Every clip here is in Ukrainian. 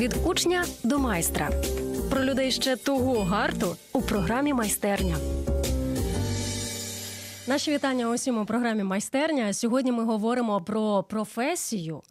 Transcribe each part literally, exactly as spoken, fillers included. Від учня до майстра. Про людей ще того гарту у програмі «Майстерня». Наші вітання усім у програмі «Майстерня». Сьогодні ми говоримо про професію,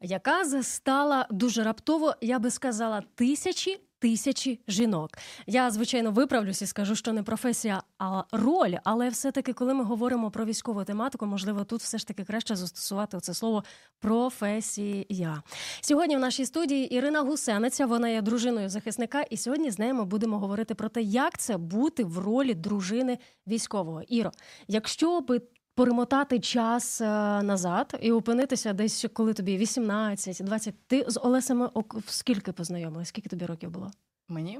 яка застала дуже раптово, я би сказала, тисячі тисячі жінок. Я, звичайно, виправлюсь і скажу, що не професія, а роль, але все-таки, коли ми говоримо про військову тематику, можливо, тут все ж таки краще застосувати оце слово «професія». Сьогодні в нашій студії Ірина Гусениця, вона є дружиною захисника, і сьогодні з нею ми будемо говорити про те, як це бути в ролі дружини військового. Іро, якщо би перемотати час назад і опинитися десь, коли тобі вісімнадцять-двадцять. Ти з Олесем скільки познайомилась? Скільки тобі років було? Мені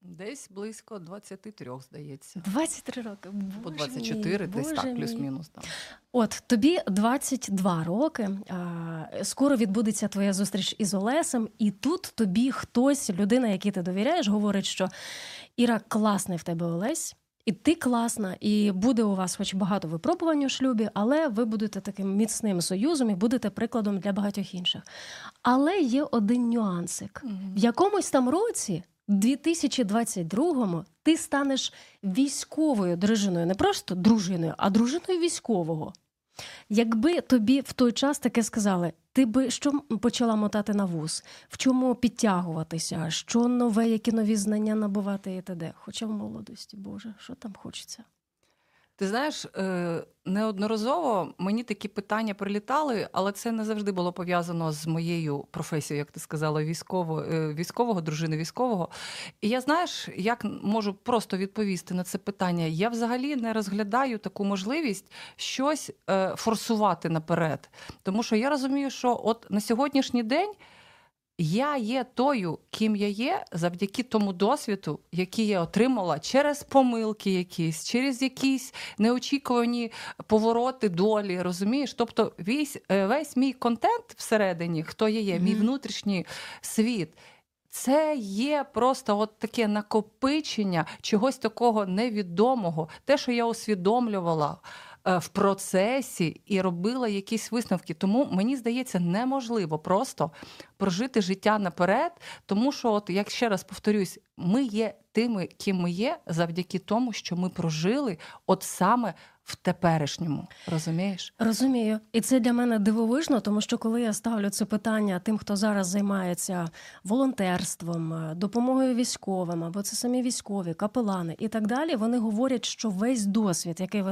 десь близько двадцяти трьох, здається. двадцять три роки? Боже По двадцять чотири, мій, десь так, плюс-мінус. От, тобі двадцять два роки, скоро відбудеться твоя зустріч із Олесем, і тут тобі хтось, людина, якій ти довіряєш, говорить, що Іра, класний в тебе Олесь, і ти класна, і буде у вас хоч багато випробувань у шлюбі, але ви будете таким міцним союзом і будете прикладом для багатьох інших. Але є один нюансик. Mm-hmm. В якомусь там році, дві тисячі двадцять другому, ти станеш військовою дружиною, не просто дружиною, а дружиною військового. Якби тобі в той час таке сказали, ти би що почала мотати на вуз? В чому підтягуватися? Що нове, які нові знання набувати і т.д.? Хоча в молодості, Боже, що там хочеться? Ти знаєш, неодноразово мені такі питання прилітали, але це не завжди було пов'язано з моєю професією, як ти сказала, військово, військового, дружини військового. І я, знаєш, як можу просто відповісти на це питання. Я взагалі не розглядаю таку можливість щось форсувати наперед. Тому що я розумію, що от на сьогоднішній день я є тою, ким я є, завдяки тому досвіду, який я отримала через помилки якісь, через якісь неочікувані повороти долі, розумієш? Тобто весь, весь мій контент всередині, хто я є, mm-hmm. мій внутрішній світ, це є просто от таке накопичення чогось такого невідомого, те, що я усвідомлювала в процесі і робила якісь висновки. Тому, мені здається, неможливо просто прожити життя наперед, тому що, от, як ще раз повторюсь, ми є тими, ким ми є, завдяки тому, що ми прожили от саме в теперішньому. Розумієш? Розумію. І це для мене дивовижно, тому що коли я ставлю це питання тим, хто зараз займається волонтерством, допомогою військовим, або це самі військові, капелани і так далі, вони говорять, що весь досвід, який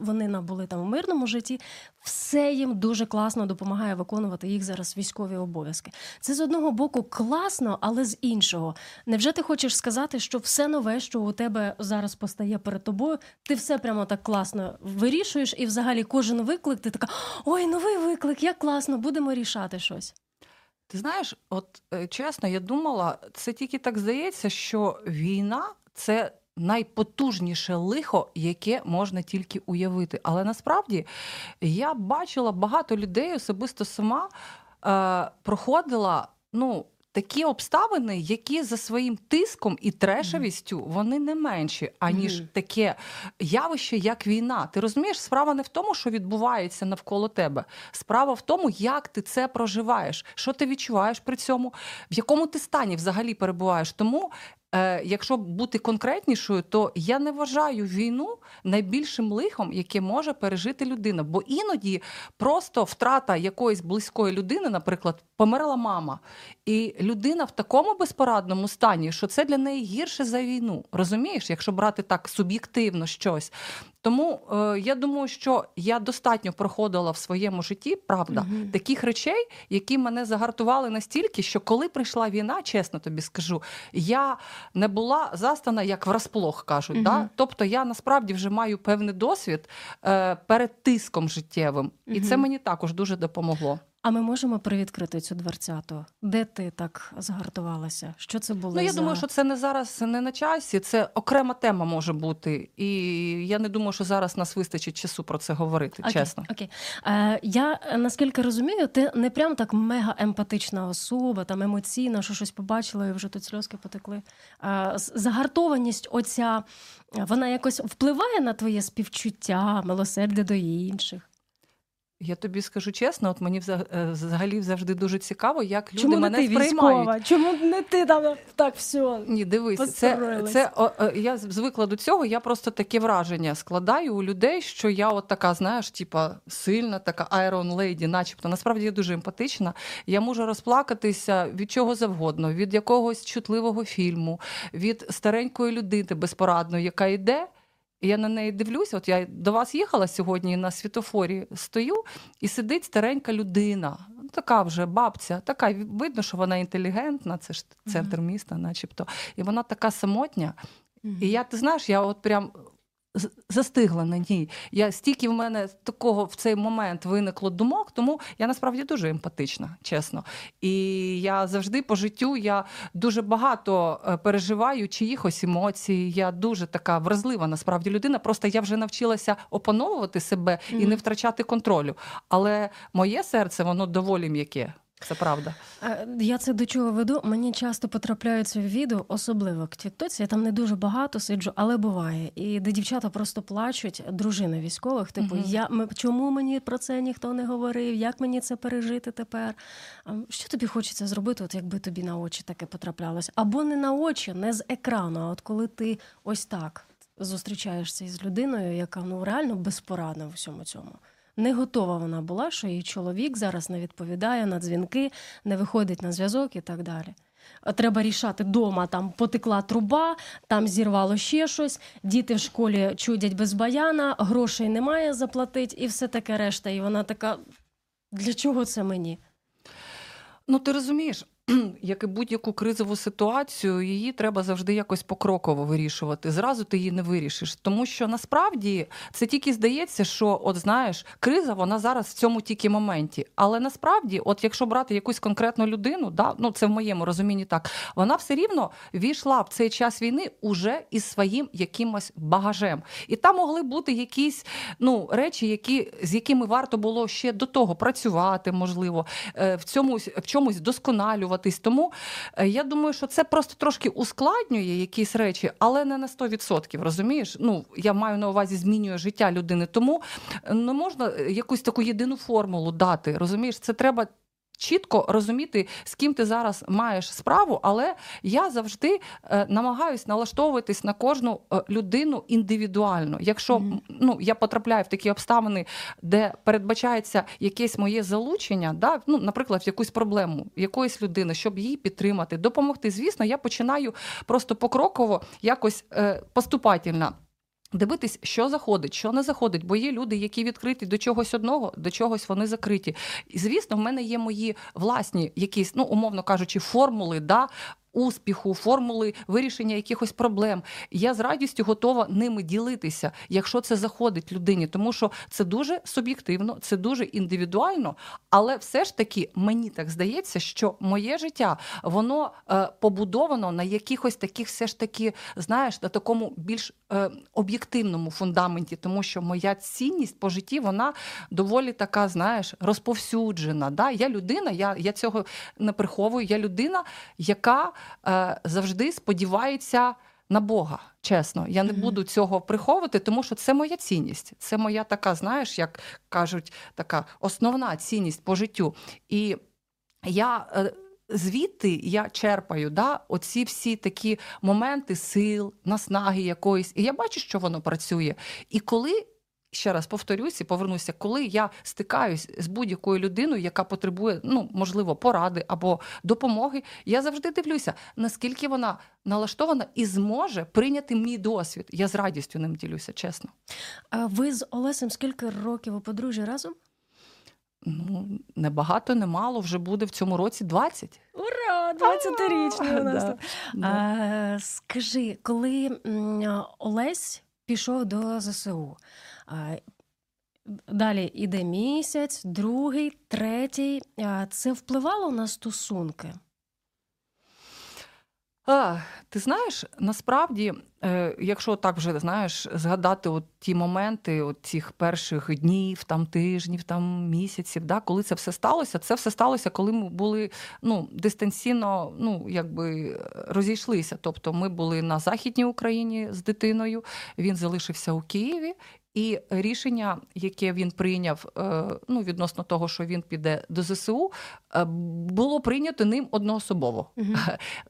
вони набули там у мирному житті, все їм дуже класно допомагає виконувати їх зараз військові обов'язки. Це з одного боку класно, але з іншого. Невже ти хочеш сказати, що все нове, що у тебе зараз постає перед тобою, ти все прямо так класно вирішуєш, і взагалі кожен виклик, ти така, ой, новий виклик, як класно, будемо рішати щось. Ти знаєш, от чесно, я думала, це тільки так здається, що війна – це найпотужніше лихо, яке можна тільки уявити. Але насправді я бачила багато людей, особисто сама е- проходила, ну, такі обставини, які за своїм тиском і трешовістю, вони не менші, аніж mm. таке явище, як війна. Ти розумієш, справа не в тому, що відбувається навколо тебе. Справа в тому, як ти це проживаєш, що ти відчуваєш при цьому, в якому ти стані взагалі перебуваєш. Тому, е, якщо бути конкретнішою, то я не вважаю війну найбільшим лихом, яке може пережити людина. Бо іноді просто втрата якоїсь близької людини, наприклад, померла мама, і людина в такому безпорадному стані, що це для неї гірше за війну. Розумієш, якщо брати так суб'єктивно щось. Тому е, я думаю, що я достатньо проходила в своєму житті, правда, mm-hmm. таких речей, які мене загартували настільки, що коли прийшла війна, чесно тобі скажу, я не була застана, як врасплох кажуть. Mm-hmm. Да? Тобто я насправді вже маю певний досвід е, перед тиском життєвим. Mm-hmm. І це мені також дуже допомогло. А ми можемо привідкрити цю дверцяту? Де ти так згартувалася? Що це було? Ну, я за... думаю, що це не зараз, не на часі. Це окрема тема може бути. І я не думаю, що зараз нас вистачить часу про це говорити, окей, чесно. Окей. Е, я, наскільки розумію, ти не прям так мега-емпатична особа, там емоційна, що щось побачила і вже тут сльозки потекли. Е, загартованість оця, вона якось впливає на твоє співчуття, милосердя до інших? Я тобі скажу чесно, от мені взагалі завжди дуже цікаво, як люди чому мене ти сприймають. Військова? Чому не ти там так все? Ні, дивись, це, це о, я звикла до цього, я просто таке враження складаю у людей, що я от така, знаєш, типа сильна, така Iron Lady, начебто. Насправді я дуже емпатична. Я можу розплакатися від чого завгодно, від якогось чутливого фільму, від старенької людини безпорадної, яка йде. Я на неї дивлюсь, от я до вас їхала сьогодні на світофорі, стою, і сидить старенька людина, така вже бабця, така, видно, що вона інтелігентна, це ж центр міста начебто, і вона така самотня, і я, ти знаєш, я от прям застигла на ній. Я стільки в мене такого в цей момент виникло думок, тому я насправді дуже емпатична, чесно. І я завжди по життю, я дуже багато переживаю чиїхось емоцій, я дуже така вразлива насправді людина, просто я вже навчилася опановувати себе mm-hmm. і не втрачати контролю. Але моє серце, воно доволі м'яке. Це правда. Я це до чого веду. Мені часто потрапляються відео, особливо в тіктоці. Я там не дуже багато сиджу, але буває. І де дівчата просто плачуть, дружини військових, типу, угу. я, чому мені про це ніхто не говорив, як мені це пережити тепер? Що тобі хочеться зробити, от якби тобі на очі таке потраплялось? Або не на очі, не з екрану, а от коли ти ось так зустрічаєшся із людиною, яка ну реально безпорадна в усьому цьому. Не готова вона була, що її чоловік зараз не відповідає на дзвінки, не виходить на зв'язок і так далі. Треба рішати дома, там потекла труба, там зірвало ще щось, діти в школі чудять без баяна, грошей немає заплатити і все таке решта. І вона така, для чого це мені? Ну ти розумієш, як і будь-яку кризову ситуацію, її треба завжди якось покроково вирішувати. Зразу ти її не вирішиш. Тому що насправді це тільки здається, що, от знаєш, криза, вона зараз в цьому тільки моменті. Але насправді, от якщо брати якусь конкретну людину, да, ну це в моєму розумінні так, вона все рівно війшла в цей час війни уже із своїм якимось багажем. І там могли бути якісь ну, речі, які, з якими варто було ще до того працювати, можливо, в цьому, в чомусь досконалювати. Тому я думаю, що це просто трошки ускладнює якісь речі, але не на сто відсотків, розумієш? Ну, я маю на увазі, змінює життя людини, тому не можна якусь таку єдину формулу дати, розумієш? Це треба чітко розуміти, з ким ти зараз маєш справу, але я завжди намагаюсь налаштовуватись на кожну людину індивідуально. Якщо mm-hmm. ну, я потрапляю в такі обставини, де передбачається якесь моє залучення, да, ну, наприклад, в якусь проблему якоїсь людини, щоб її підтримати, допомогти, звісно, я починаю просто покроково, якось е, поступательно. Дивитись, що заходить, що не заходить, бо є люди, які відкриті до чогось одного, до чогось вони закриті. І, звісно, в мене є мої власні якісь, ну, умовно кажучи, формули, да, успіху, формули вирішення якихось проблем. Я з радістю готова ними ділитися, якщо це заходить людині, тому що це дуже суб'єктивно, це дуже індивідуально, але все ж таки мені так здається, що моє життя, воно е, побудовано на якихось таких все ж таки, знаєш, на такому більш е, об'єктивному фундаменті, тому що моя цінність по житті, вона доволі така, знаєш, розповсюджена. Да? Я людина, я, я цього не приховую, я людина, яка завжди сподівається на Бога, чесно. Я не буду цього приховувати, тому що це моя цінність. Це моя така, знаєш, як кажуть, така основна цінність по життю. І я звідти я черпаю, да, оці всі такі моменти сил, наснаги якоїсь. І я бачу, що воно працює. І коли, ще раз повторюсь і повернуся, коли я стикаюсь з будь-якою людиною, яка потребує, ну, можливо, поради або допомоги, я завжди дивлюся, наскільки вона налаштована і зможе прийняти мій досвід. Я з радістю ним ділюся, чесно. А ви з Олесем скільки років у подружжі разом? Ну, не багато, не мало, вже буде в цьому році двадцять. Ура! двадцятирічний у нас. Да, да. А, скажи, коли Олесь пішов до зе се у, далі іде місяць, другий, третій. Це впливало на стосунки? А, ти знаєш, насправді, якщо так вже, знаєш, згадати от ті моменти от цих перших днів, там, тижнів, там, місяців, да, коли це все сталося, це все сталося, коли ми були ну, дистанційно ну, якби розійшлися. Тобто ми були на Західній Україні з дитиною, він залишився у Києві, І рішення, яке він прийняв, ну, відносно того, що він піде до зе се у, було прийнято ним одноособово. Угу.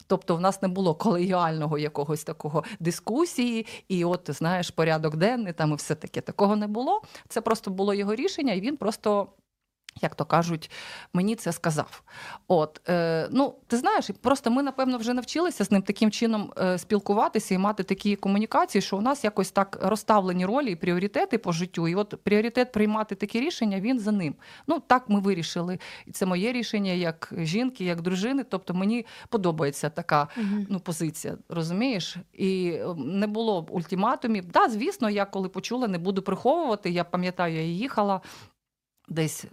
Тобто в нас не було колегіального якогось такого дискусії, і от, знаєш, порядок денний, там і все таке. Такого не було. Це просто було його рішення, і він просто, як то кажуть, мені це сказав. От, е, ну, ти знаєш, просто ми, напевно, вже навчилися з ним таким чином е, спілкуватися і мати такі комунікації, що у нас якось так розставлені ролі і пріоритети по життю. І от пріоритет приймати такі рішення, він за ним. Ну, так ми вирішили. І це моє рішення як жінки, як дружини. Тобто мені подобається така угу. ну, позиція, розумієш? І не було ультиматумів. Да, звісно, я коли почула, не буду приховувати. Я пам'ятаю, я їхала десь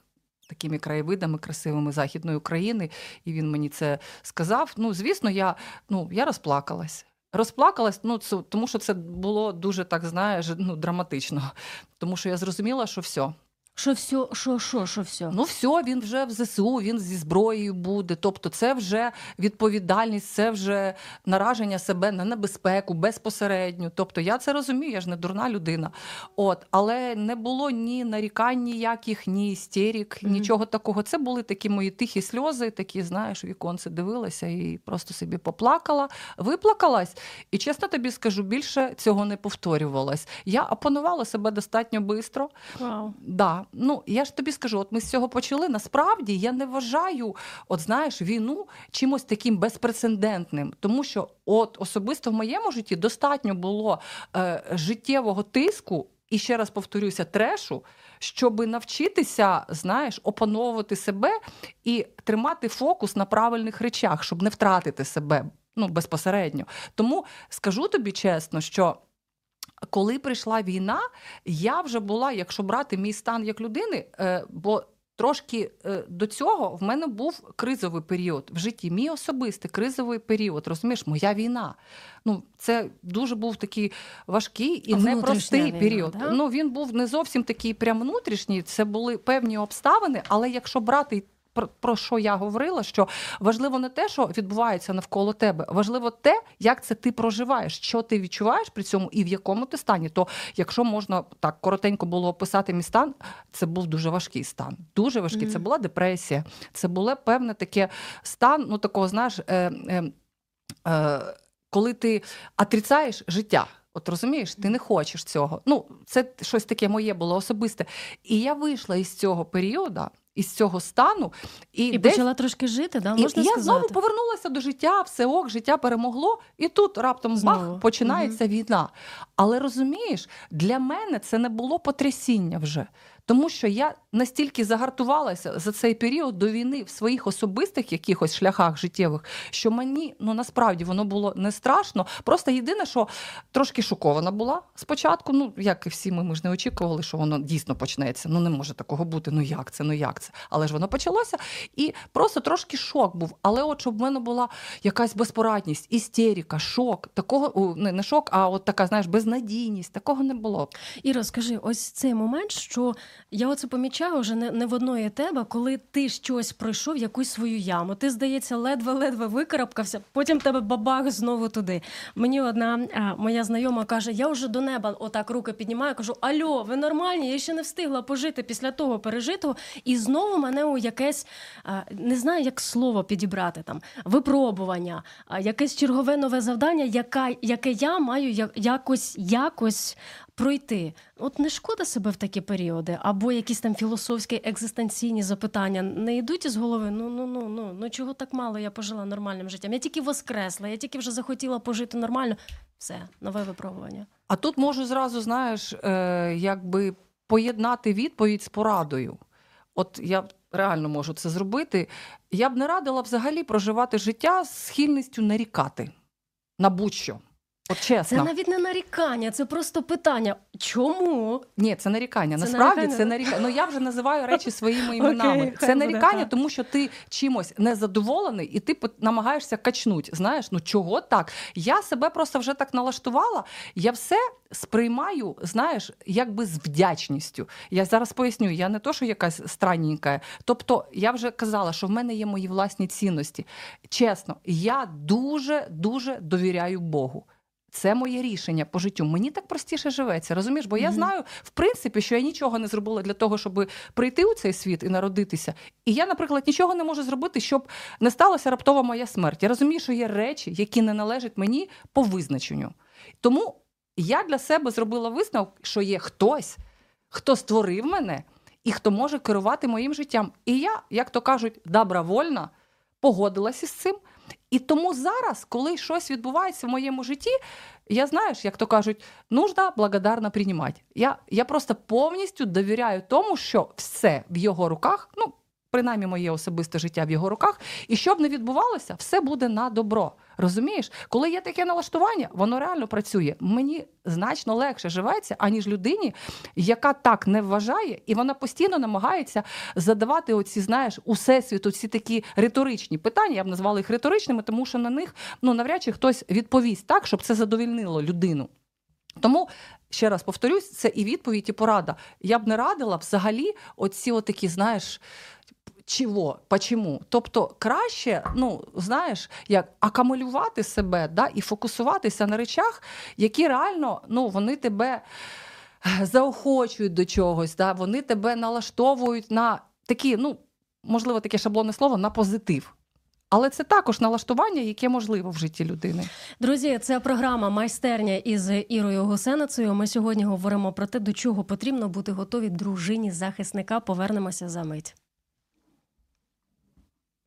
такими краєвидами красивими Західної України, і він мені це сказав. Ну, звісно, я, ну, я розплакалась. Розплакалась, ну, це, тому що це було дуже, так, знаєш, ну, драматично. Тому що я зрозуміла, що все. Що все, що, що, що все? Ну, все, він вже в зе се у, він зі зброєю буде. Тобто це вже відповідальність, це вже нараження себе на небезпеку безпосередньо. Тобто я це розумію, я ж не дурна людина. От, але не було ні нарікань ніяких, ні істерік, mm-hmm. нічого такого. Це були такі мої тихі сльози, такі, знаєш, віконце дивилася і просто собі поплакала, виплакалась. І чесно тобі скажу, більше цього не повторювалось. Я опанувала себе достатньо бистро. Wow. Да. Ну, я ж тобі скажу, от ми з цього почали. Насправді, я не вважаю, от знаєш, війну чимось таким безпрецедентним. Тому що от особисто в моєму житті достатньо було е, життєвого тиску, і ще раз повторюся, трешу, щоб навчитися, знаєш, опановувати себе і тримати фокус на правильних речах, щоб не втратити себе, ну, безпосередньо. Тому скажу тобі чесно, що коли прийшла війна, я вже була, якщо брати мій стан як людини, бо трошки до цього в мене був кризовий період в житті, мій особистий кризовий період, розумієш, моя війна. Ну, це дуже був такий важкий і непростий війна, період. Да? Ну, він був не зовсім такий прям внутрішній, це були певні обставини, але якщо брати про що я говорила, що важливо не те, що відбувається навколо тебе, важливо те, як це ти проживаєш, що ти відчуваєш при цьому і в якому ти стані. То, якщо можна так коротенько було описати мій стан, це був дуже важкий стан. Дуже важкий. Mm-hmm. Це була депресія. Це було певне таке стан, ну такого, знаєш, е, е, е, коли ти отрицаєш життя. От розумієш, ти не хочеш цього. Ну, це щось таке моє було особисте. І я вийшла із цього періоду, із цього стану. І, і десь... почала трошки жити, да? Можна і сказати? Я знову повернулася до життя, все ок, життя перемогло, і тут раптом знову. Бах, починається угу. війна. Але розумієш, для мене це не було потрясіння вже. Тому що я настільки загартувалася за цей період до війни в своїх особистих якихось шляхах життєвих, що мені, ну, насправді, воно було не страшно. Просто єдине, що трошки шокована була спочатку. Ну, як і всі ми, ми ж не очікували, що воно дійсно почнеться. Ну, не може такого бути. Ну, як це? Ну, як це? Але ж воно почалося. І просто трошки шок був. Але от, щоб в мене була якась безпорадність, істерика, шок. Такого, не, не шок, а от така, знаєш, безнадійність. Такого не було. Іро, скажи, ось цей момент, що... Я оце помічаю вже не, не в одної тебе, коли ти щось пройшов, якусь свою яму. Ти, здається, ледве-ледве викарабкався, потім тебе бабах знову туди. Мені одна а, моя знайома каже, я вже до неба отак руки піднімаю, кажу, альо, ви нормальні? Я ще не встигла пожити після того пережитого. І знову мене у якесь, а, не знаю, як слово підібрати, там, випробування, а, якесь чергове нове завдання, яка, яке я маю я, якось, якось... пройти. От не шкода себе в такі періоди, або якісь там філософські, екзистенційні запитання не йдуть із голови, ну, ну, ну, ну, ну, чого так мало я пожила нормальним життям? Я тільки воскресла, я тільки вже захотіла пожити нормально. Все, нове випробування. А тут можу зразу, знаєш, е, якби поєднати відповідь з порадою. От я реально можу це зробити. Я б не радила взагалі проживати життя з схильністю нарікати на будь-що. От, чесно. Це навіть не нарікання, це просто питання. Чому? Ні, це нарікання. Це Насправді нарікання. це нарікання. Ну, я вже називаю речі своїми іменами. Okay, це нарікання, буде, тому що ти чимось незадоволений і ти намагаєшся качнути. Знаєш, ну чого так? Я себе просто вже так налаштувала. Я все сприймаю, знаєш, якби з вдячністю. Я зараз поясню, я не то, що якась странненька. Тобто, я вже казала, що в мене є мої власні цінності. Чесно, я дуже-дуже довіряю Богу. це моє рішення по життю. Мені так простіше живеться, розумієш? Бо я знаю, в принципі, що я нічого не зробила для того, щоб прийти у цей світ і народитися. І я, наприклад, нічого не можу зробити, щоб не сталася раптова моя смерть. Я розумію, що є речі, які не належать мені по визначенню. Тому я для себе зробила висновок, що є хтось, хто створив мене і хто може керувати моїм життям. І я, як то кажуть, добровольно погодилася з цим. І тому зараз, коли щось відбувається в моєму житті, я, знаєш, як то кажуть, нужда благодарно приймати. Я, я просто повністю довіряю тому, що все в його руках, ну, принаймні моє особисте життя в його руках, і що б не відбувалося, все буде на добро. Розумієш? Коли є таке налаштування, воно реально працює. Мені значно легше живеться, аніж людині, яка так не вважає, і вона постійно намагається задавати оці, знаєш, усе світу, ці такі риторичні питання, я б назвала їх риторичними, тому що на них, ну, навряд чи хтось відповість так, щоб це задовольнило людину. Тому, ще раз повторюсь, це і відповідь, і порада. Я б не радила взагалі оці отакі, знаєш, чого, почему. Тобто краще, ну, знаєш, як акумулювати себе, да, і фокусуватися на речах, які реально, ну, вони тебе заохочують до чогось, да, вони тебе налаштовують на такі, ну, можливо, таке шаблонне слово, на позитив. Але це також налаштування, яке можливо в житті людини. Друзі, це програма «Майстерня» із Ірою Гусеницею. Ми сьогодні говоримо про те, до чого потрібно бути готові дружині захисника. Повернемося за мить.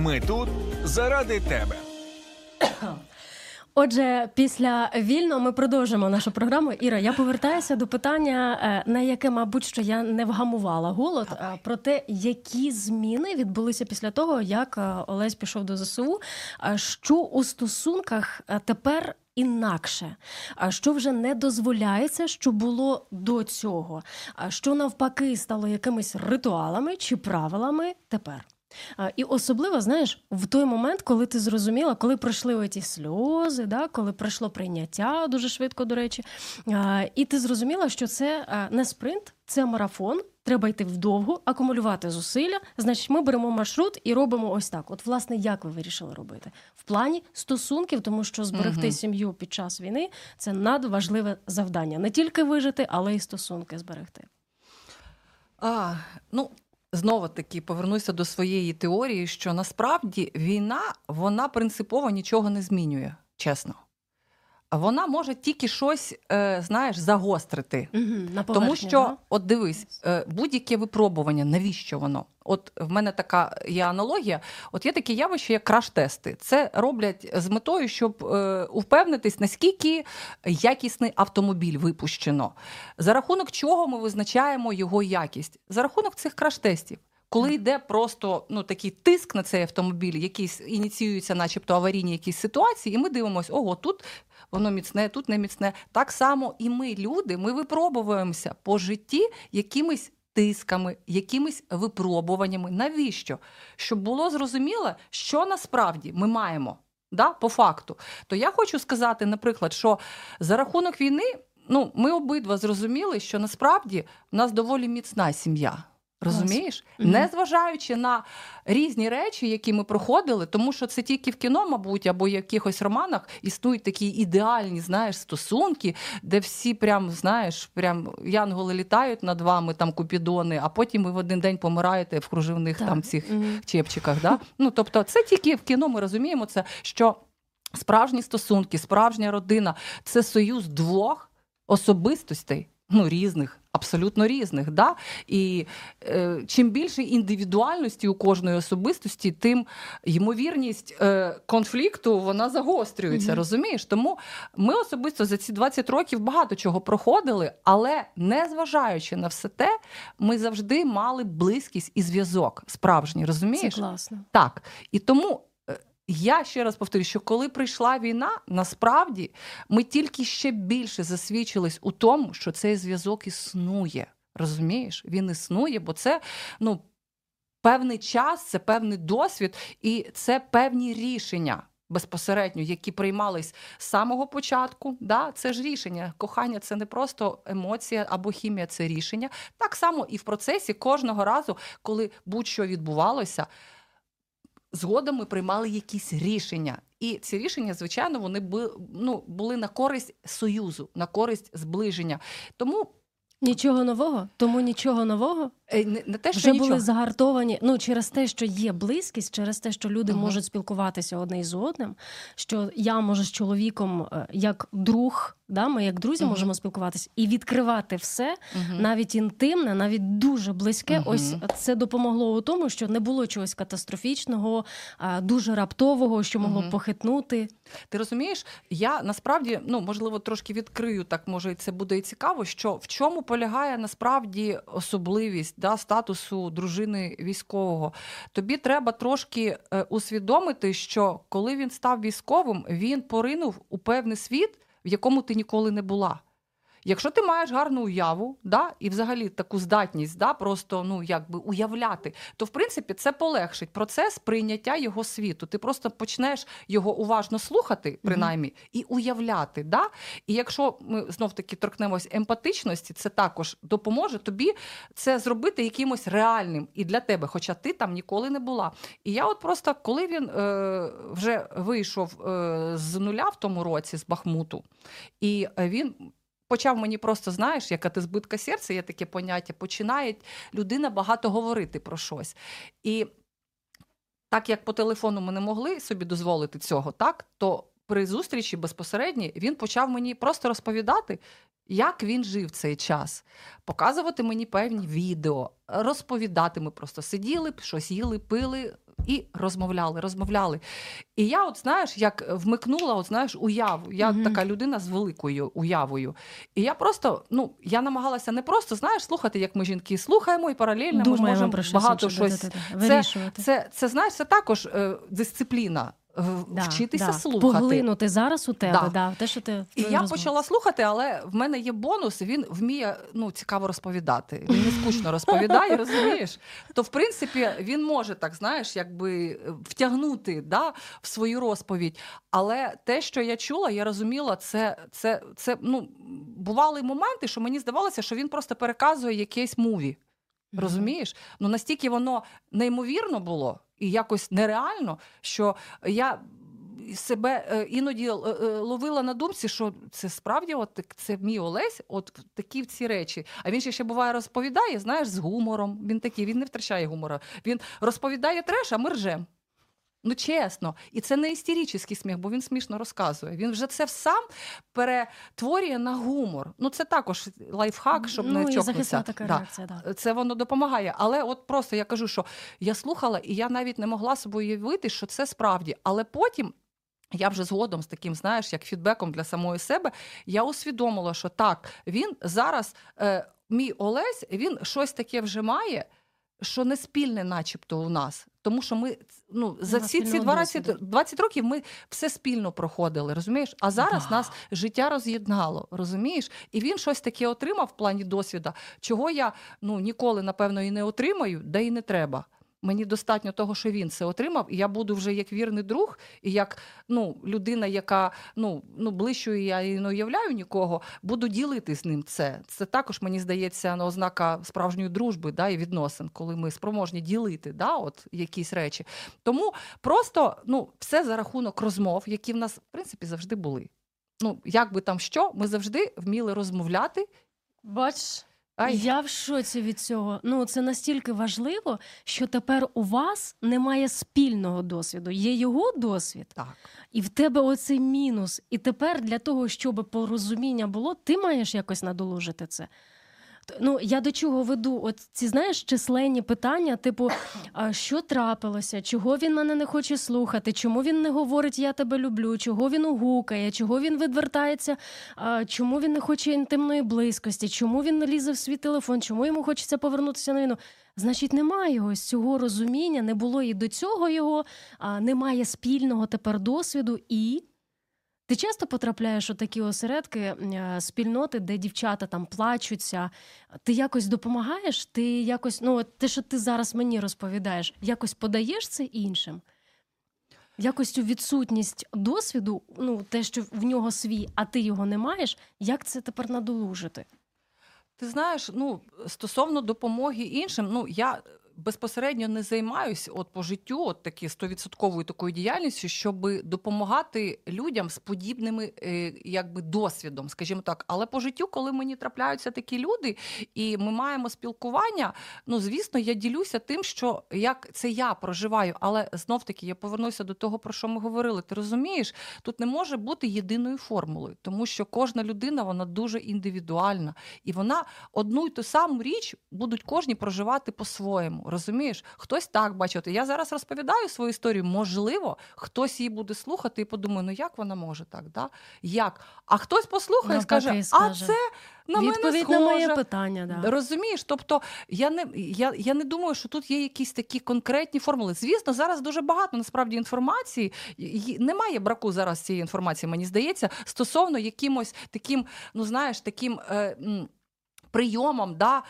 Ми тут заради тебе. Отже, після «Вільно» ми продовжимо нашу програму. Іра, я повертаюся до питання, на яке, мабуть, що я не вгамувала голод, про те, які зміни відбулися після того, як Олесь пішов до зе се у, що у стосунках тепер інакше, що вже не дозволяється, що було до цього, що навпаки стало якимись ритуалами чи правилами тепер. І особливо, знаєш, в той момент, коли ти зрозуміла, коли пройшли оті сльози, да, коли пройшло прийняття дуже швидко, до речі, і ти зрозуміла, що це не спринт, це марафон, треба йти вдовго, акумулювати зусилля, значить ми беремо маршрут і робимо ось так. От, власне, як ви вирішили робити? В плані стосунків, тому що зберегти угу. сім'ю під час війни – це надважливе завдання. Не тільки вижити, але й стосунки зберегти. А, ну... Знову-таки повернуся до своєї теорії, що насправді війна, вона принципово нічого не змінює, чесно. Вона може тільки щось, знаєш, загострити. Угу, тому що, от дивись, будь-яке випробування, навіщо воно? От в мене така є аналогія, от є таке явище, як краш-тести. Це роблять з метою, щоб е, упевнитись, наскільки якісний автомобіль випущено. За рахунок чого ми визначаємо його якість? За рахунок цих краш-тестів. Коли йде просто, ну, такий тиск на цей автомобіль, якийсь ініціюється начебто аварійні якісь ситуації, і ми дивимося, ого, тут воно міцне, тут не міцне. Так само і ми, люди, ми випробовуємося по житті якимись тисками, якимись випробуваннями. Навіщо? Щоб було зрозуміло, що насправді ми маємо, да, по факту. То я хочу сказати, наприклад, що за рахунок війни, ну, ми обидва зрозуміли, що насправді в нас доволі міцна сім'я. Розумієш? Mm-hmm. Незважаючи на різні речі, які ми проходили, тому що це тільки в кіно, мабуть, або в якихось романах існують такі ідеальні, знаєш, стосунки, де всі прям, знаєш, прям янголи літають над вами, там купідони, а потім ви в один день помираєте в кружевних так. там цих mm-hmm. чепчиках, да? Ну, тобто, це тільки в кіно ми розуміємо це, що справжні стосунки, справжня родина – це союз двох особистостей, ну, різних, абсолютно різних, да? І е, чим більше індивідуальності у кожної особистості, тим ймовірність е, конфлікту, вона загострюється, mm-hmm. розумієш? Тому ми особисто за ці двадцять років багато чого проходили, але незважаючи на все те, ми завжди мали близькість і зв'язок справжній, розумієш? Це класно. Так. І тому Я ще раз повторю, що коли прийшла війна, насправді ми тільки ще більше засвідчились у тому, що цей зв'язок існує. Розумієш? Він існує, бо це, ну, певний час, це певний досвід і це певні рішення безпосередньо, які приймались з самого початку. Да? Це ж рішення. Кохання – це не просто емоція або хімія – це рішення. Так само і в процесі кожного разу, коли будь-що відбувалося, згодом ми приймали якісь рішення. І ці рішення, звичайно, вони були, ну, були на користь союзу, на користь зближення. Тому Нічого нового? Тому нічого нового? Не, не те, що вже нічого. Були загартовані, ну, через те, що є близькість, через те, що люди uh-huh. можуть спілкуватися одне із одним, що я можу з чоловіком як друг, да, ми як друзі uh-huh. можемо спілкуватися і відкривати все, uh-huh. навіть інтимне, навіть дуже близьке. Uh-huh. Ось це допомогло у тому, що не було чогось катастрофічного, дуже раптового, що могло uh-huh. похитнути. Ти розумієш, я насправді, ну, можливо, трошки відкрию, так може це буде і цікаво, що в чому полягає насправді особливість, да, статусу дружини військового. Тобі треба трошки е, усвідомити, що коли він став військовим, він поринув у певний світ, в якому ти ніколи не була. Якщо ти маєш гарну уяву, да, і взагалі таку здатність, да, просто, ну, якби уявляти, то, в принципі, це полегшить процес прийняття його світу. Ти просто почнеш його уважно слухати, принаймні, mm-hmm. і уявляти. Да? І якщо ми знов-таки торкнемось емпатичності, це також допоможе тобі це зробити якимось реальним і для тебе, хоча ти там ніколи не була. І я от просто, коли він е, вже вийшов е, з нуля в тому році, з Бахмуту, і він почав мені просто, знаєш, як от збитка серця, є таке поняття, починає людина багато говорити про щось. І так як по телефону ми не могли собі дозволити цього, так, то при зустрічі безпосередній він почав мені просто розповідати, як він жив цей час, показувати мені певні відео, розповідати. Ми просто сиділи, щось їли, пили і розмовляли, розмовляли. І я, от знаєш, як вмикнула, от знаєш, уяву. Я mm-hmm. така людина з великою уявою. І я просто, ну, я намагалася не просто, знаєш, слухати, як ми жінки слухаємо і паралельно думаю, ми можемо багато щось. Це, це, це, знаєш, це також е, дисципліна. Да, вчитися да. слухати. Поглинути зараз у тебе. Да. Да. Те, що ти і я розмов. Почала слухати, але в мене є бонус, він вміє, ну, цікаво розповідати. Він не скучно розповідає, розумієш? То, в принципі, він може, так, знаєш, якби втягнути, да, в свою розповідь. Але те, що я чула, я розуміла, це, це, це, ну, бували моменти, що мені здавалося, що він просто переказує якийсь муві. Mm-hmm. Розумієш? Ну, настільки воно неймовірно було, і якось нереально, що я себе іноді ловила на думці, що це справді от, це мій Олесь, от такі в ці речі. А він ще, ще буває розповідає, знаєш, з гумором. Він такий, він не втрачає гумора. Він розповідає треш, а ми ржем. Ну, чесно. І це не істеричний сміх, бо він смішно розказує. Він вже це сам перетворює на гумор. Ну, це також лайфхак, щоб, ну, не чокнутися. Ну, і захисна така да. реакція, так. Да. Це воно допомагає. Але от просто я кажу, що я слухала, і я навіть не могла собою уявити, що це справді. Але потім я вже згодом з таким, знаєш, як фідбеком для самої себе, я усвідомила, що так, він зараз, е, мій Олесь, він щось таке вже має, що не спільне начебто у нас. Тому що ми, ну, за всі ці двадцять, двадцять років ми все спільно проходили, розумієш? А зараз да. нас життя роз'єднало, розумієш? І він щось таке отримав в плані досвіду, чого я, ну, ніколи, напевно, і не отримаю, да і не треба. Мені достатньо того, що він це отримав, і я буду вже як вірний друг, і як, ну, людина, яка, ну, ну, ближчою я і не уявляю нікого, буду ділити з ним це. Це також, мені здається, ознака справжньої дружби, да, і відносин, коли ми спроможні ділити, да, от, якісь речі. Тому просто, ну, все за рахунок розмов, які в нас, в принципі, завжди були. Ну, як би там що, ми завжди вміли розмовляти. Бачиш? Ай. Я в шоці від цього. Ну, це настільки важливо, що тепер у вас немає спільного досвіду. Є його досвід, так. і в тебе оцей мінус. І тепер для того, щоб порозуміння було, ти маєш якось надолужити це. Ну, я до чого веду? От ці, знаєш, численні питання, типу, а що трапилося? Чого він мене не хоче слухати? Чому він не говорить «я тебе люблю»? Чого він угукає? Чого він відвертається? А, чому він не хоче інтимної близькості? Чому він не лізе в свій телефон? Чому йому хочеться повернутися на війну? Значить, немає його з цього розуміння, не було і до цього його, а немає спільного тепер досвіду і... Ти часто потрапляєш у такі осередки, спільноти, де дівчата там плачуться? Ти якось допомагаєш? Ти якось, ну, те, що ти зараз мені розповідаєш, якось подаєш це іншим? Якось цю відсутність досвіду, ну, те, що в нього свій, а ти його не маєш, як це тепер надолужити? Ти знаєш, ну, стосовно допомоги іншим, ну, я... безпосередньо не займаюся от по життю от такі стовідсотковою такою діяльністю, щоб допомагати людям з подібними якби досвідом, скажімо так. Але по життю, коли мені трапляються такі люди, і ми маємо спілкування, ну, звісно, я ділюся тим, що як це я проживаю. Але знов-таки я повернуся до того, про що ми говорили. Ти розумієш, тут не може бути єдиною формулою, тому що кожна людина, вона дуже індивідуальна. І вона одну й ту саму річ будуть кожні проживати по-своєму. Розумієш? Хтось так бачить. Я зараз розповідаю свою історію, можливо, хтось її буде слухати і подумає, ну як вона може так, да? Як? А хтось послухає ну, і скаже, а це... На відповідь на моє питання, да. Розумієш? Тобто, я не, я, я не думаю, що тут є якісь такі конкретні формули. Звісно, зараз дуже багато, насправді, інформації. Немає браку зараз цієї інформації, мені здається, стосовно якимось таким, ну знаєш, таким... Е, прийомом, да,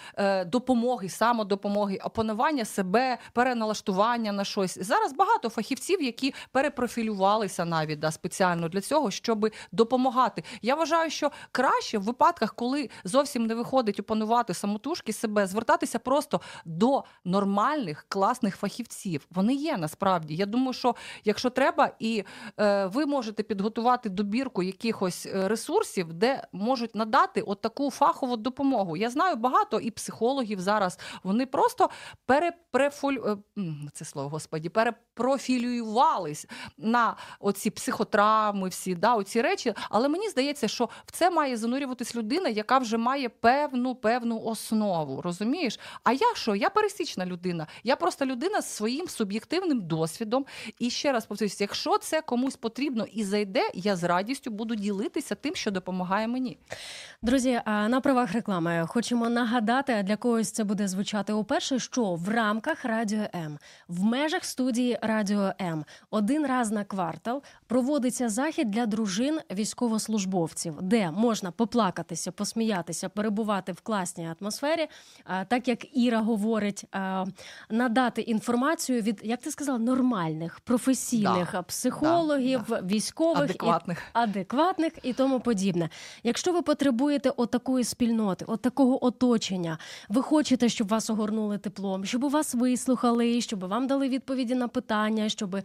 допомоги, самодопомоги, опанування себе, переналаштування на щось. Зараз багато фахівців, які перепрофілювалися навіть да, спеціально для цього, щоб допомагати. Я вважаю, що краще в випадках, коли зовсім не виходить опанувати самотужки себе, звертатися просто до нормальних, класних фахівців. Вони є насправді. Я думаю, що якщо треба, і е, ви можете підготувати добірку якихось ресурсів, де можуть надати от таку фахову допомогу. Я знаю багато і психологів зараз, вони просто перепрефоль... це слово, господі, перепрофілювались на оці психотравми, всі, да, оці речі, але мені здається, що в це має занурюватись людина, яка вже має певну, певну основу, розумієш? А я що? Я пересічна людина, я просто людина з своїм суб'єктивним досвідом, і ще раз повторюсь, якщо це комусь потрібно і зайде, я з радістю буду ділитися тим, що допомагає мені. Друзі, на правах реклами хочемо нагадати, а для когось це буде звучати уперше, що в рамках Радіо М, в межах студії Радіо М, один раз на квартал проводиться захід для дружин військовослужбовців, де можна поплакатися, посміятися, перебувати в класній атмосфері, так як Іра говорить, надати інформацію від, як ти сказала, нормальних, професійних да, психологів, да, да. військових, адекватних. І, адекватних і тому подібне. Якщо ви потребуєте отакої спільноти, от такого оточення. Ви хочете, щоб вас огорнули теплом, щоб вас вислухали, щоб вам дали відповіді на питання, щоб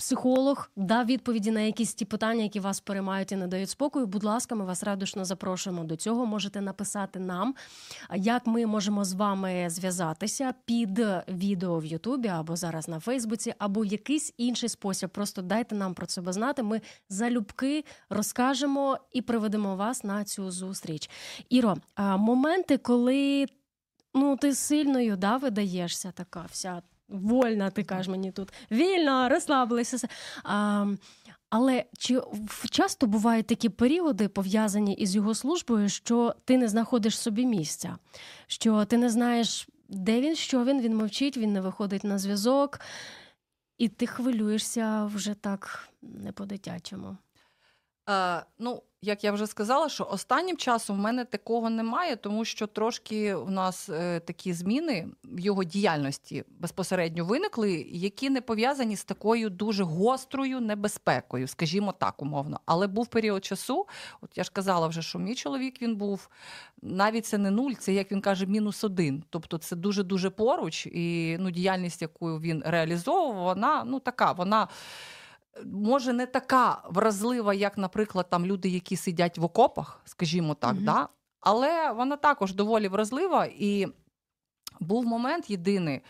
психолог дав відповіді на якісь ті питання, які вас переймають і не дають спокою. Будь ласка, ми вас радушно запрошуємо до цього. Можете написати нам, як ми можемо з вами зв'язатися під відео в Ютубі або зараз на Фейсбуці, або якийсь інший спосіб. Просто дайте нам про себе знати. Ми залюбки розкажемо і приведемо вас на цю зустріч. Іро, моменти, коли ну, ти сильною да, видаєшся, така вся... Вольна, ти кажеш мені тут. Вільно, розслабилися. А, але чи часто бувають такі періоди, пов'язані із його службою, що ти не знаходиш собі місця? Що ти не знаєш, де він, що він, він мовчить, він не виходить на зв'язок. І ти хвилюєшся вже так не по-дитячому. Е, ну, як я вже сказала, що останнім часом в мене такого немає, тому що трошки в нас е, такі зміни в його діяльності безпосередньо виникли, які не пов'язані з такою дуже гострою небезпекою, скажімо так, умовно. Але був період часу, от я ж казала вже, що мій чоловік, він був, навіть це не нуль, це, як він каже, мінус один. Тобто це дуже-дуже поруч, і ну, діяльність, яку він реалізовував, вона, ну, така, вона... може, не така вразлива, як, наприклад, там люди, які сидять в окопах, скажімо так, mm-hmm. да? Але вона також доволі вразлива. І був момент єдиний,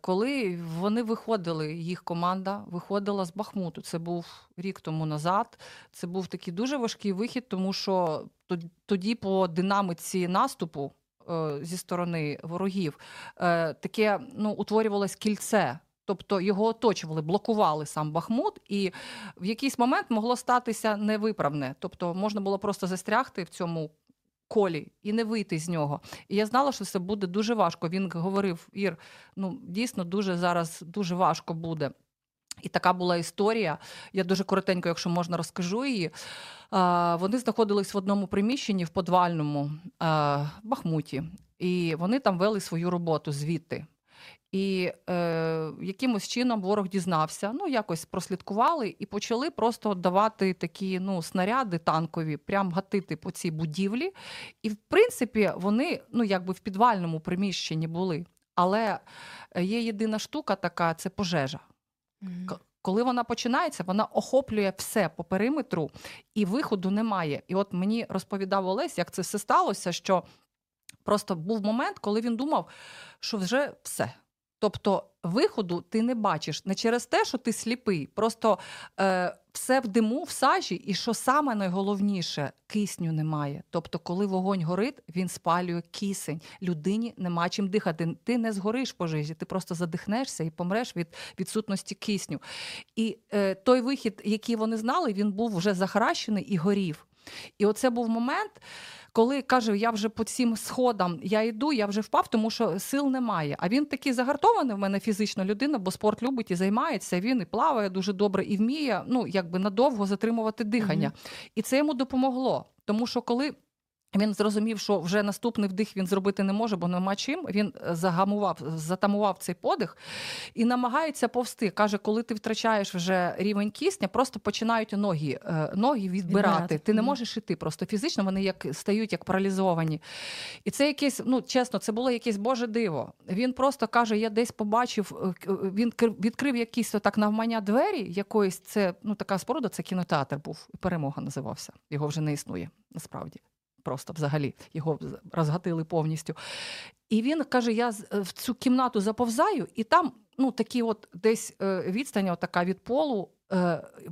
коли вони виходили, їх команда виходила з Бахмуту. Це був рік тому назад. Це був такий дуже важкий вихід, тому що тоді по динаміці наступу зі сторони ворогів, таке, ну, утворювалось кільце. Тобто його оточували, блокували сам Бахмут, і в якийсь момент могло статися невиправне. Тобто можна було просто застрягти в цьому колі і не вийти з нього. І я знала, що це буде дуже важко. Він говорив: Ір, ну, дійсно, дуже зараз дуже важко буде. І така була історія, я дуже коротенько, якщо можна, розкажу її. Вони знаходились в одному приміщенні, в подвальному, в Бахмуті, і вони там вели свою роботу звідти. І е, якимось чином ворог дізнався, ну, якось прослідкували і почали просто давати такі, ну, снаряди танкові, прям гатити по цій будівлі. І, в принципі, вони, ну, якби в підвальному приміщенні були. Але є єдина штука така – це пожежа. Mm-hmm. Коли вона починається, вона охоплює все по периметру, і виходу немає. І от мені розповідав Олесь, як це все сталося, що просто був момент, коли він думав, що вже все. Тобто виходу ти не бачиш. Не через те, що ти сліпий, просто е, все в диму, в сажі, і що саме найголовніше, кисню немає. Тобто коли вогонь горить, він спалює кисень. Людині нема чим дихати. Ти не згориш в пожежі, ти просто задихнешся і помреш від відсутності кисню. І е, той вихід, який вони знали, він був вже захаращений і горів. І оце був момент, коли, кажу, я вже по цим сходам, я йду, я вже впав, тому що сил немає. А він такий загартований в мене фізично людина, бо спорт любить і займається, він і плаває дуже добре, і вміє, ну, якби надовго затримувати дихання. Mm-hmm. І це йому допомогло, тому що коли він зрозумів, що вже наступний вдих він зробити не може, бо нема чим, він загамував, затамував цей подих і намагається повсти. Каже, коли ти втрачаєш вже рівень кисня, просто починають ноги, ноги відбирати. Відбирати. Ти не можеш іти просто фізично, вони як стають як паралізовані. І це якесь, ну, чесно, це було якесь боже диво. Він просто каже, я десь побачив, він відкрив якісь отак навмання двері, якоїсь, це, ну, така споруда, це кінотеатр був, Перемога називався. Його вже не існує, насправді. Просто взагалі його розгатили повністю. І він каже, я в цю кімнату заповзаю, і там, ну, такі от десь відстань отака від полу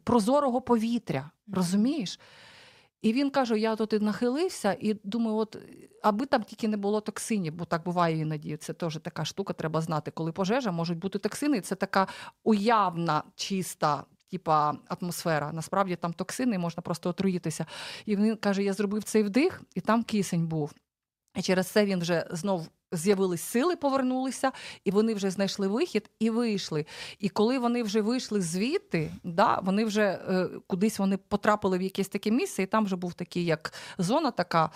прозорого повітря, розумієш? І він каже, я тут і нахилився, і думаю, от, аби там тільки не було токсинів, бо так буває іноді, це теж така штука, треба знати, коли пожежа, можуть бути токсини, і це така уявна, чиста, типа атмосфера. Насправді там токсини, можна просто отруїтися. І він каже, я зробив цей вдих, і там кисень був. І через це він вже знов з'явились сили, повернулися, і вони вже знайшли вихід і вийшли. І коли вони вже вийшли звідти, да, вони вже е, кудись вони потрапили в якесь таке місце, і там вже був такий, як зона така,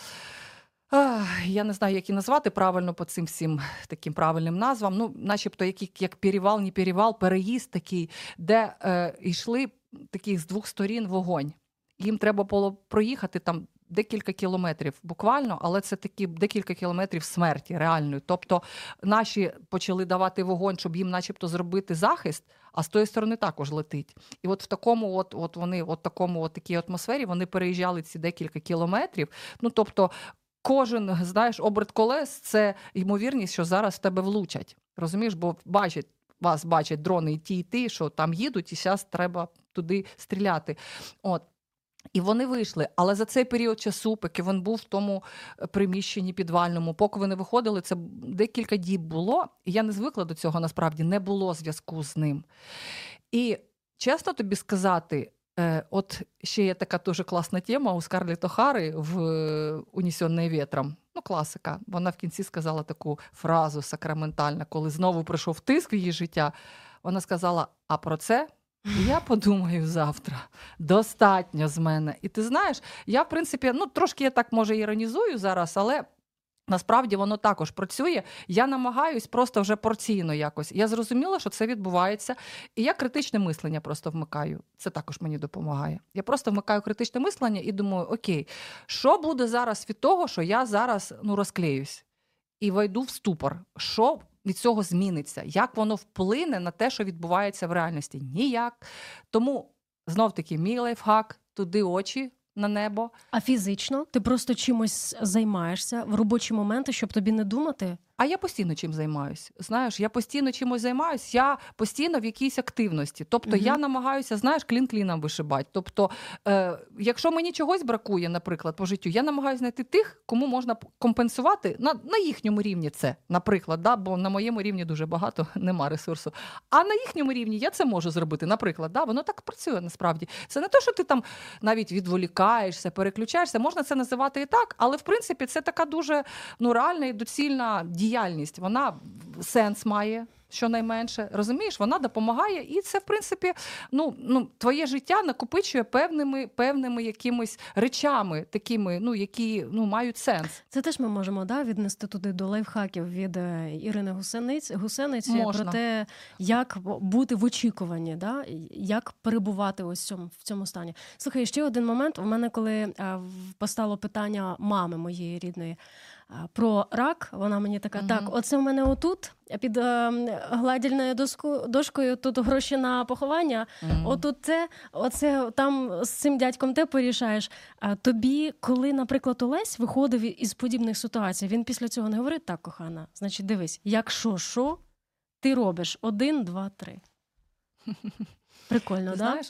я не знаю, як її назвати правильно по цим всім таким правильним назвам, ну, начебто, як, як перевал, не перевал, переїзд такий, де е, йшли таких з двох сторін вогонь. Їм треба було проїхати там декілька кілометрів буквально, але це такі декілька кілометрів смерті реальної. Тобто наші почали давати вогонь, щоб їм начебто зробити захист, а з тої сторони також летить. І от в такому от, от вони, от такому от такій атмосфері вони переїжджали ці декілька кілометрів. Ну, тобто кожен, знаєш, оберт колес – це ймовірність, що зараз в тебе влучать. Розумієш, бо бачать, вас бачать дрони і ті, і ті, що там їдуть, і зараз треба туди стріляти. От. І вони вийшли. Але за цей період часу, поки він був в тому приміщенні підвальному, поки вони виходили, це декілька діб було. І я не звикла до цього, насправді, не було зв'язку з ним. І, чесно тобі сказати, от ще є така дуже класна тема у Скарлет О'Хари в «Унісяний вєтром». Ну, класика. Вона в кінці сказала таку фразу сакраментальну, коли знову прийшов тиск в її життя. Вона сказала, а про це я подумаю завтра. Достатньо з мене. І ти знаєш, я, в принципі, ну, трошки я так, може, іронізую зараз, але насправді воно також працює. Я намагаюсь просто вже порційно якось. Я зрозуміла, що це відбувається. І я критичне мислення просто вмикаю. Це також мені допомагає. Я просто вмикаю критичне мислення і думаю, окей, що буде зараз від того, що я зараз, ну, розклеюсь і войду в ступор? Що від цього зміниться? Як воно вплине на те, що відбувається в реальності? Ніяк. Тому, знов-таки, мій лайфхак – туди очі, на небо. А фізично? Ти просто чимось займаєшся в робочі моменти, щоб тобі не думати? А я постійно чим займаюся. Знаєш, я постійно чимось займаюся, я постійно в якійсь активності. Тобто угу. я намагаюся, знаєш, клін-кліном вишибати. Тобто, е, якщо мені чогось бракує, наприклад, по життю, я намагаюся знайти тих, кому можна компенсувати на, на їхньому рівні це, наприклад, да? Бо на моєму рівні дуже багато, нема ресурсу. А на їхньому рівні я це можу зробити, наприклад. Да? Воно так працює насправді. Це не те, що ти там навіть відволікаєшся, переключаєшся, можна це називати і так, але, в принципі, це така дуже ну, реальна і доцільна діяльність. Діяльність, вона сенс має, щонайменше, розумієш, вона допомагає, і це, в принципі, ну, ну, твоє життя накопичує певними, певними якимись речами, такими, ну, які, ну, мають сенс. Це теж ми можемо, да, віднести туди до лайфхаків від Ірини Гусениць, Гусениць про те, як бути в очікуванні, да, як перебувати ось в цьому, в цьому стані. Слухай, ще один момент. У мене, коли постало питання мами моєї рідної, про рак, вона мені така, так, оце в мене отут, під е, гладільною доску, дошкою, тут гроші на поховання, mm-hmm. отут це, оце там з цим дядьком те порішаєш. А тобі, коли, наприклад, Олесь виходив із подібних ситуацій, він після цього не говорить, так, кохана, значить, дивись, якщо що, ти робиш один, два, три. Прикольно, так?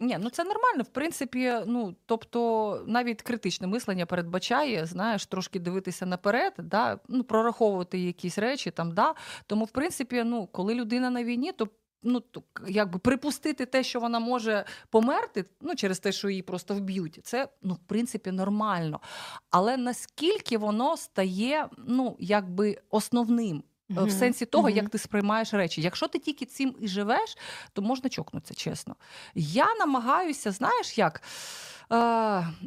Ні, ну це нормально, в принципі, ну, тобто навіть критичне мислення передбачає, знаєш, трошки дивитися наперед, да, ну, прораховувати якісь речі там, да, тому, в принципі, ну, коли людина на війні, то ну, якби припустити те, що вона може померти, ну, через те, що її просто вб'ють, це, ну, в принципі, нормально. Але наскільки воно стає, ну, якби основним? В сенсі того, як ти сприймаєш речі. Якщо ти тільки цим і живеш, то можна чокнутися, чесно. Я намагаюся, знаєш як, е,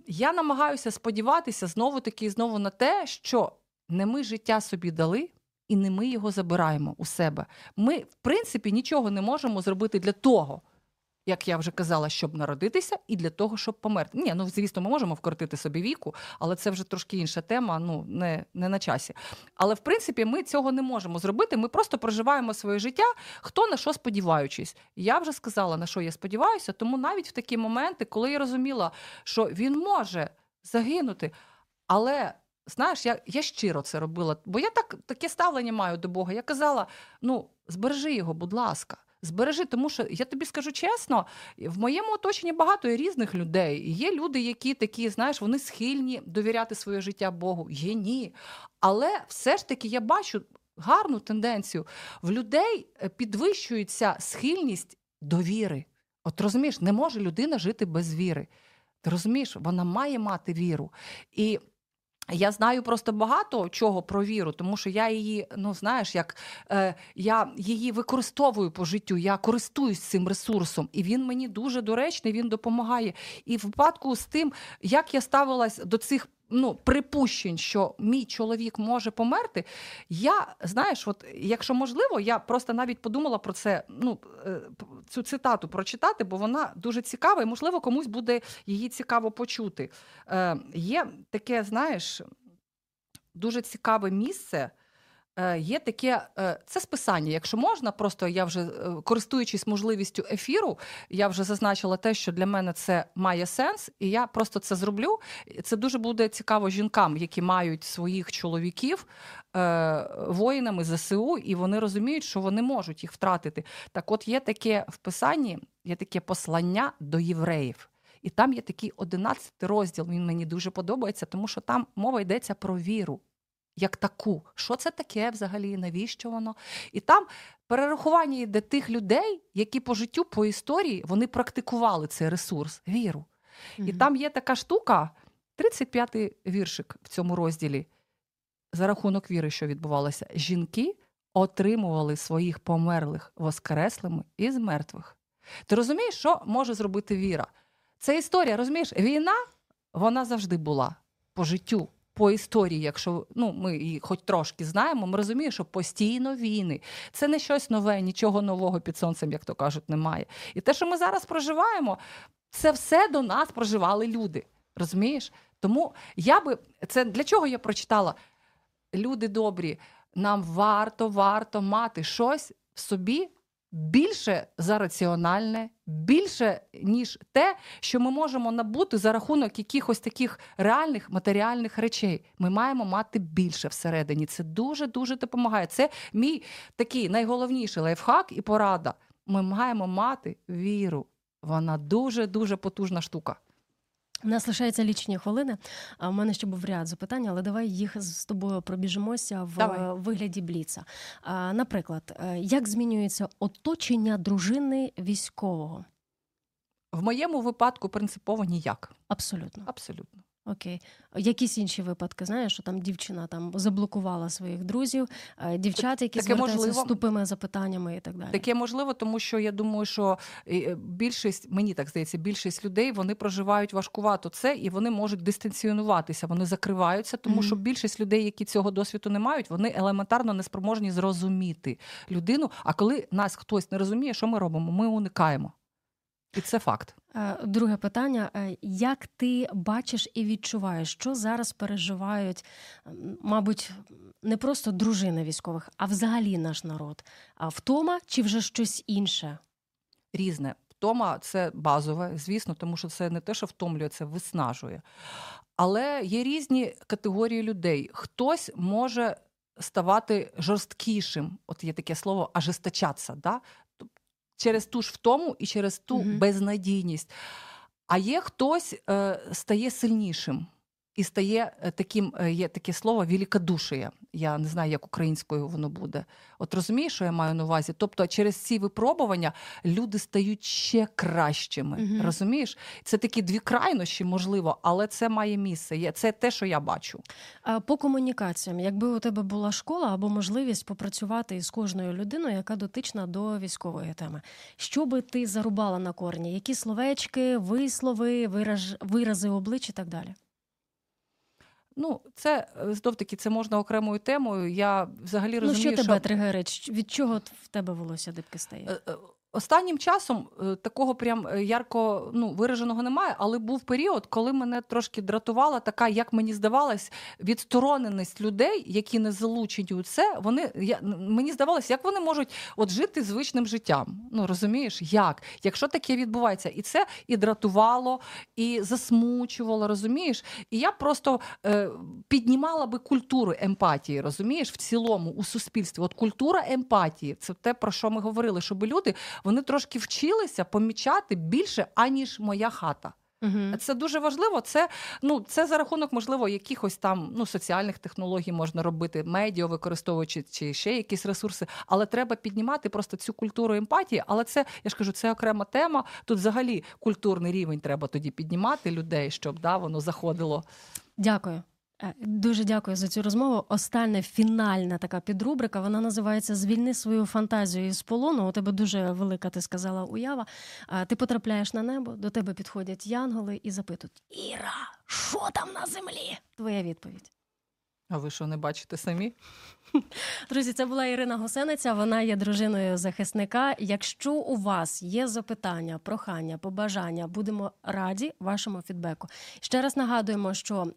я намагаюся сподіватися знову-таки знову на те, що не ми життя собі дали, і не ми його забираємо у себе. Ми, в принципі, нічого не можемо зробити для того, як я вже казала, щоб народитися і для того, щоб померти. Ні, ну, звісно, ми можемо вкоротити собі віку, але це вже трошки інша тема, ну, не, не на часі. Але, в принципі, ми цього не можемо зробити, ми просто проживаємо своє життя, хто на що сподіваючись. Я вже сказала, на що я сподіваюся, тому навіть в такі моменти, коли я розуміла, що він може загинути, але, знаєш, я, я щиро це робила, бо я так, таке ставлення маю до Бога. Я казала, ну, збережи його, будь ласка. Збережи, тому що, я тобі скажу чесно, в моєму оточенні багато різних людей. Є люди, які такі, знаєш, вони схильні довіряти своє життя Богу. Є ні. Але все ж таки я бачу гарну тенденцію. В людей підвищується схильність довіри. От розумієш, не може людина жити без віри. Ти розумієш, вона має мати віру. І я знаю просто багато чого про віру, тому що я її, ну знаєш, як е, я її використовую по життю, я користуюсь цим ресурсом, і він мені дуже доречний, він допомагає. І в випадку з тим, як я ставилась до цих ну, припущень, що мій чоловік може померти, я, знаєш, от, якщо можливо, я просто навіть подумала про це, ну, цю цитату прочитати, бо вона дуже цікава і, можливо, комусь буде її цікаво почути. Е, є таке, знаєш, дуже цікаве місце, е, є таке, е, це списання, якщо можна, просто я вже, користуючись можливістю ефіру, я вже зазначила те, що для мене це має сенс, і я просто це зроблю. Це дуже буде цікаво жінкам, які мають своїх чоловіків, воїнами зе ес у, і вони розуміють, що вони можуть їх втратити. Так от є таке в Писанні, є таке послання до євреїв. І там є такий одинадцятий розділ, він мені дуже подобається, тому що там мова йдеться про віру, як таку. Що це таке взагалі, навіщо воно? І там перерахування йде тих людей, які по життю, по історії, вони практикували цей ресурс, віру. Угу. І там є така штука, тридцять п'ятий віршик в цьому розділі, за рахунок віри, що відбувалося, жінки отримували своїх померлих воскреслими із мертвих. Ти розумієш, що може зробити віра? Це історія, розумієш? Війна, вона завжди була по життю, по історії, якщо ну, ми її хоч трошки знаємо, ми розуміємо, що постійно війни. Це не щось нове, нічого нового під сонцем, як то кажуть, немає. І те, що ми зараз проживаємо, це все до нас проживали люди, розумієш? Тому я би... Це для чого я прочитала? Люди добрі, нам варто, варто мати щось в собі, більше за раціональне, більше, ніж те, що ми можемо набути за рахунок якихось таких реальних матеріальних речей. Ми маємо мати більше всередині. Це дуже-дуже допомагає. Це мій такий найголовніший лайфхак і порада. Ми маємо мати віру. Вона дуже-дуже потужна штука. У нас лишається лічені хвилини, а в мене ще був ряд запитань, але давай їх з тобою пробіжимося в давай. Вигляді бліца. Наприклад, як змінюється оточення дружини військового? В моєму випадку принципово ніяк. Абсолютно? Абсолютно. Окей. Якісь інші випадки, знаєш, що там дівчина там заблокувала своїх друзів, дівчат, які таке звертаються можливо. З тупими запитаннями і так далі. Таке можливо, тому що я думаю, що більшість, мені так здається, більшість людей, вони проживають важкувато це, і вони можуть дистанціонуватися, вони закриваються, тому mm-hmm. що більшість людей, які цього досвіду не мають, вони елементарно неспроможні зрозуміти людину, а коли нас хтось не розуміє, що ми робимо? Ми уникаємо. І це факт. Друге питання. Як ти бачиш і відчуваєш, що зараз переживають, мабуть, не просто дружини військових, а взагалі наш народ? Втома чи вже щось інше? Різне. Втома – це базове, звісно, тому що це не те, що втомлює, це виснажує. Але є різні категорії людей. Хтось може ставати жорсткішим. От є таке слово «ажесточатися», да? Через ту ж втому і через ту mm-hmm. безнадійність. А є хтось е, стає сильнішим і стає таким, е, є таке слово «великодушие». Я не знаю, як українською воно буде. От розумієш, що я маю на увазі? Тобто через ці випробування люди стають ще кращими. Mm-hmm. Розумієш? Це такі дві крайнощі, можливо, але це має місце. Це те, що я бачу. А по комунікаціям, якби у тебе була школа або можливість попрацювати із кожною людиною, яка дотична до військової теми, що би ти зарубала на корні? Які словечки, вислови, вираж... вирази обличчя і так далі? Ну, це, знов-таки, це можна окремою темою. Я взагалі розумію, що... Ну, що тебе що... тригерить? Від чого в тебе волосся дибки стає? Останнім часом такого прям ярко ну, вираженого немає, але був період, коли мене трошки дратувала така, як мені здавалось, відстороненість людей, які не залучені у це. Вони, я, мені здавалось, як вони можуть от, жити звичним життям. Ну, розумієш, як? Якщо таке відбувається. І це і дратувало, і засмучувало, розумієш? І я просто е, піднімала би культуру емпатії, розумієш, в цілому, у суспільстві. От культура емпатії, це те, про що ми говорили, щоб люди... Вони трошки вчилися помічати більше, аніж моя хата. Угу. Це дуже важливо. Це, ну, це за рахунок, можливо, якихось там ну, соціальних технологій можна робити, медіа використовуючи чи ще якісь ресурси. Але треба піднімати просто цю культуру емпатії. Але це, я ж кажу, це окрема тема. Тут взагалі культурний рівень треба тоді піднімати людей, щоб да, воно заходило. Дякую. Дуже дякую за цю розмову. Остання фінальна така підрубрика, вона називається «Звільни свою фантазію із полону». У тебе дуже велика, ти сказала, уява. Ти потрапляєш на небо, до тебе підходять янголи і запитують: «Іра, що там на землі?» Твоя відповідь. А ви що, не бачите самі? Друзі, це була Ірина Гусениця, вона є дружиною захисника. Якщо у вас є запитання, прохання, побажання, будемо раді вашому фідбеку. Ще раз нагадуємо, що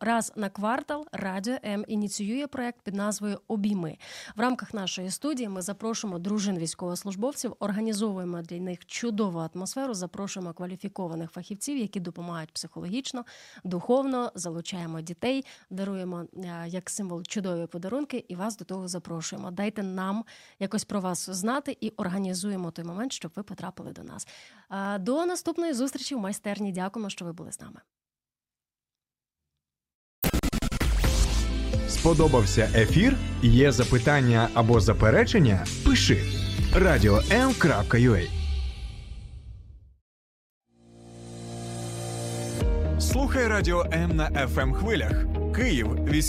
раз на квартал Радіо М ініціює проект під назвою «Обійми». В рамках нашої студії ми запрошуємо дружин військовослужбовців, організовуємо для них чудову атмосферу, запрошуємо кваліфікованих фахівців, які допомагають психологічно, духовно, залучаємо дітей, даруємо як символ чудові подарунки і вас до того запрошуємо. Дайте нам якось про вас знати і організуємо той момент, щоб ви потрапили до нас. До наступної зустрічі в майстерні. Дякуємо, що ви були з нами. Сподобався ефір? Є запитання або заперечення? Пиши радіо крапка ем крапка ю а. Слухай Радіо М на еф ем хвилях. Київ вісімдесят